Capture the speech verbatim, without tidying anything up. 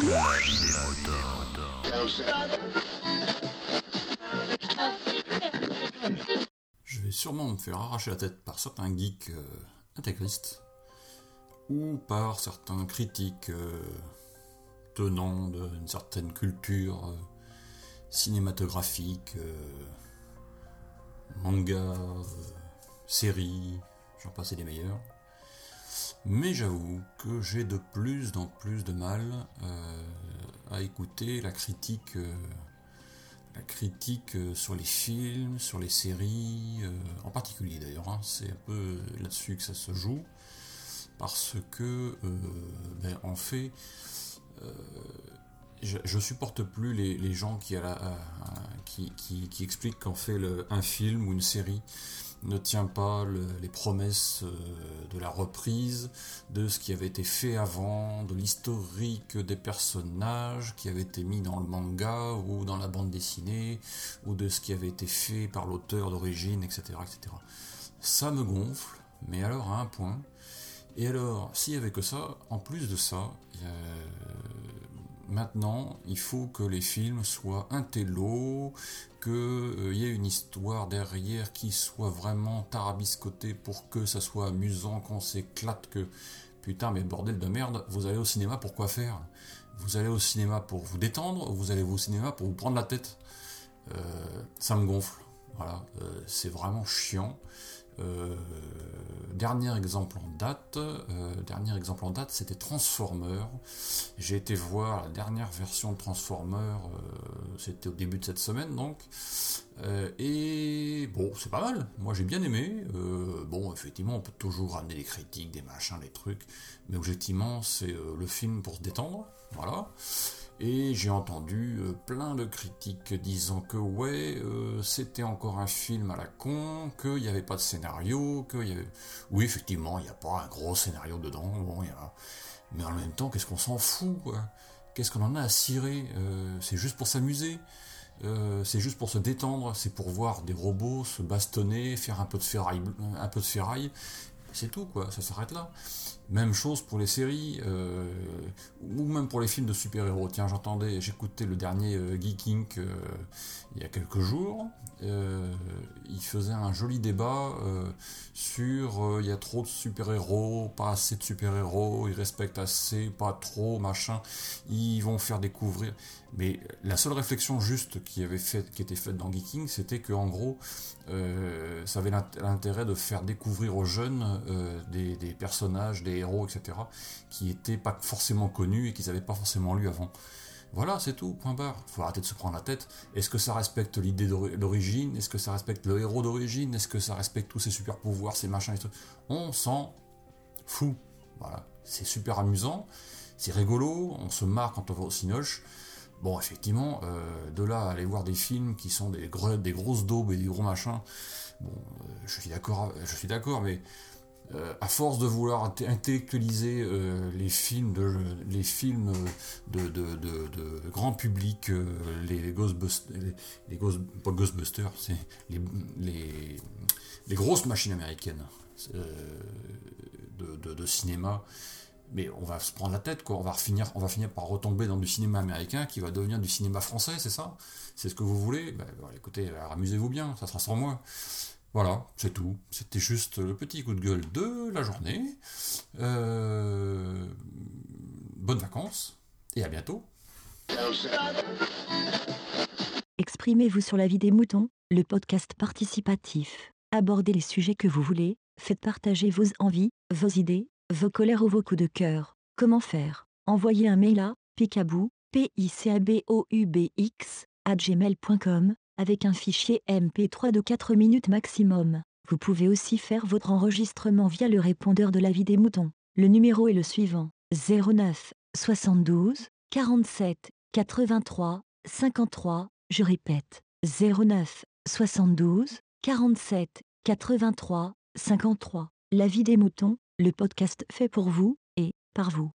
Avis des Moutons. Je vais sûrement me faire arracher la tête par certains geeks euh, intégristes ou par certains critiques euh, tenant d'une certaine culture euh, cinématographique, euh, manga, euh, série, j'en passe et des meilleurs. Mais j'avoue que j'ai de plus en plus de mal euh, à écouter la critique, euh, la critique euh, sur les films, sur les séries, euh, en particulier d'ailleurs, hein, c'est un peu là-dessus que ça se joue, parce que, euh, ben, en fait, euh, je, je supporte plus les, les gens qui, à la, à, qui, qui, qui expliquent qu'en fait le, un film ou une série ne tient pas le, les promesses de la reprise, de ce qui avait été fait avant, de l'historique des personnages qui avaient été mis dans le manga ou dans la bande dessinée, ou de ce qui avait été fait par l'auteur d'origine, et cetera, et cetera. Ça me gonfle, mais alors à un point. Et alors, s'il y avait que ça, en plus de ça, euh, maintenant, il faut que les films soient intello, qu'il euh, y ait une histoire derrière qui soit vraiment tarabiscotée pour que ça soit amusant, qu'on s'éclate, que putain, mais bordel de merde, vous allez au cinéma pour quoi faire ? Vous allez au cinéma pour vous détendre, vous allez au cinéma pour vous prendre la tête. Euh, ça me gonfle, voilà, euh, c'est vraiment chiant. Euh, dernier exemple en date, euh, dernier exemple en date, c'était Transformers. J'ai été voir la dernière version de Transformers, euh, c'était au début de cette semaine donc. Euh, et bon, c'est pas mal. Moi, j'ai bien aimé. Euh, bon, effectivement, on peut toujours ramener des critiques, des machins, des trucs, mais objectivement, c'est euh, le film pour se détendre, voilà. Et j'ai entendu euh, plein de critiques disant que ouais, euh, c'était encore un film à la con, qu'il n'y avait pas de scénario, qu'il y avait... Oui, effectivement, il n'y a pas un gros scénario dedans, bon, il y a... Mais en même temps, qu'est-ce qu'on s'en fout, quoi ? Qu'est-ce qu'on en a à cirer ? euh, C'est juste pour s'amuser, euh, c'est juste pour se détendre, c'est pour voir des robots se bastonner, faire un peu de ferraille, un peu de ferraille... C'est tout, quoi, ça s'arrête là. Même chose pour les séries, euh, ou même pour les films de super-héros. Tiens, j'entendais, j'écoutais le dernier euh, Geeking euh, il y a quelques jours. Euh, il faisait un joli débat euh, sur euh, il y a trop de super-héros, pas assez de super-héros, ils respectent assez, pas trop, machin. Ils vont faire découvrir. Mais la seule réflexion juste qui avait fait, qui était faite dans Geeking, c'était que en gros, euh, ça avait l'intérêt de faire découvrir aux jeunes euh, des, des personnages, des héros, et cetera, qui n'étaient pas forcément connus et qu'ils n'avaient pas forcément lu avant. Voilà, c'est tout, point barre. Faut arrêter de se prendre la tête. Est-ce que ça respecte l'idée d'origine ? Est-ce que ça respecte le héros d'origine ? Est-ce que ça respecte tous ses super pouvoirs, ses machins, et trucs ? On s'en fout. Voilà, c'est super amusant, c'est rigolo, on se marre quand on va au cinoche. Bon, effectivement, euh, de là à aller voir des films qui sont des, gros, des grosses daubes et des gros machins, bon, euh, je suis d'accord, je suis d'accord, mais euh, à force de vouloir intellectualiser euh, les films de les films de de de, de grand public, euh, les Ghostbusters, les, les Ghost, pas Ghostbusters, c'est les les les grosses machines américaines euh, de, de de cinéma. Mais on va se prendre la tête, quoi. On va finir, on va finir par retomber dans du cinéma américain qui va devenir du cinéma français, c'est ça ? C'est ce que vous voulez ? Ben, ben, écoutez, amusez-vous bien, ça sera sans moi. Voilà, c'est tout. C'était juste le petit coup de gueule de la journée. Euh... Bonnes vacances, et à bientôt. Exprimez-vous sur l'avis des moutons, le podcast participatif. Abordez les sujets que vous voulez, faites partager vos envies, vos idées, vos colères ou vos coups de cœur. Comment faire ? Envoyez un mail à picaboubx, P-I-C-A-B-O-U-B-X, à gmail point com, avec un fichier M P trois de quatre minutes maximum. Vous pouvez aussi faire votre enregistrement via le répondeur de l'avis des moutons. Le numéro est le suivant : zéro neuf soixante-douze quarante-sept quatre-vingt-trois cinquante-trois. Je répète : zéro neuf soixante-douze quarante-sept quatre-vingt-trois cinquante-trois. L'avis des moutons. Le podcast fait pour vous, et par vous.